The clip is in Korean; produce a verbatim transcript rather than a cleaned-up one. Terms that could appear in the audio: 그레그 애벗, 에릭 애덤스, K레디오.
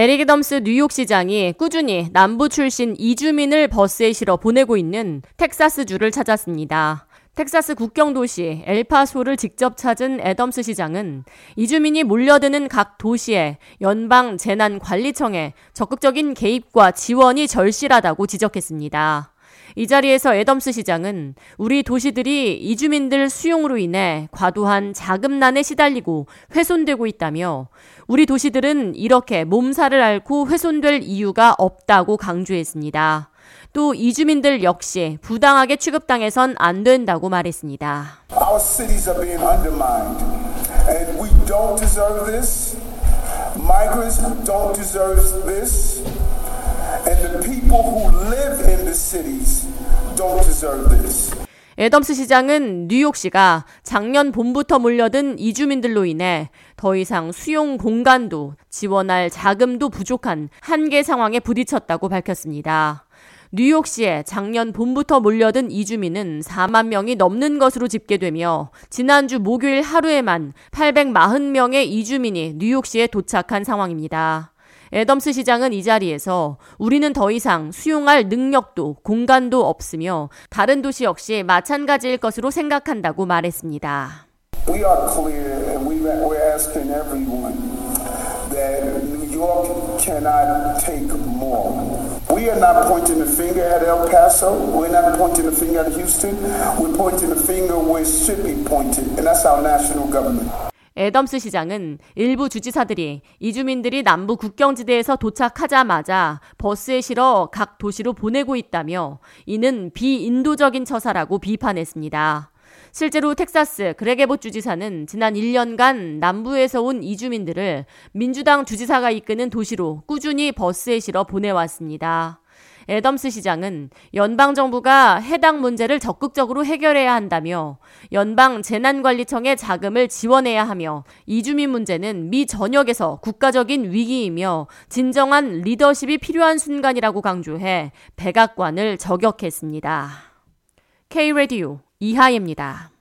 에릭 애덤스 뉴욕시장이 꾸준히 남부 출신 이주민을 버스에 실어 보내고 있는 텍사스주를 찾았습니다. 텍사스 국경도시 엘파소를 직접 찾은 애덤스 시장은 이주민이 몰려드는 각 도시에 연방재난관리청에 적극적인 개입과 지원이 절실하다고 지적했습니다. 이 자리에서 애덤스 시장은 우리 도시들이 이주민들 수용으로 인해 과도한 자금난에 시달리고 훼손되고 있다며 우리 도시들은 이렇게 몸살을 앓고 훼손될 이유가 없다고 강조했습니다. 또 이주민들 역시 부당하게 취급당해선 안 된다고 말했습니다. Our cities are being undermined and we don't deserve this. Migrants don't deserve this. And the people who live in the cities don't deserve this. 애덤스 시장은 뉴욕시가 작년 봄부터 몰려든 이주민들로 인해 더 이상 수용 공간도 지원할 자금도 부족한 한계 상황에 부딪혔다고 밝혔습니다. 뉴욕시에 작년 봄부터 몰려든 이주민은 사만 명이 넘는 것으로 집계되며 지난주 목요일 하루에만 팔백사십 명의 이주민이 뉴욕시에 도착한 상황입니다. 애덤스 시장은 이 자리에서 우리는 더 이상 수용할 능력도 공간도 없으며 다른 도시 역시 마찬가지일 것으로 생각한다고 말했습니다. We are clear and we're asking everyone that New York cannot take more. We are not pointing the finger at El Paso. We're not pointing the finger at Houston. We're pointing the finger where it should be pointed, and that's our national government. 애덤스 시장은 일부 주지사들이 이주민들이 남부 국경지대에서 도착하자마자 버스에 실어 각 도시로 보내고 있다며 이는 비인도적인 처사라고 비판했습니다. 실제로 텍사스 그레그 애벗 주지사는 지난 일 년간 남부에서 온 이주민들을 민주당 주지사가 이끄는 도시로 꾸준히 버스에 실어 보내왔습니다. 애덤스 시장은 연방정부가 해당 문제를 적극적으로 해결해야 한다며 연방재난관리청에 자금을 지원해야 하며 이주민 문제는 미 전역에서 국가적인 위기이며 진정한 리더십이 필요한 순간이라고 강조해 백악관을 저격했습니다. K레디오 이하입니다.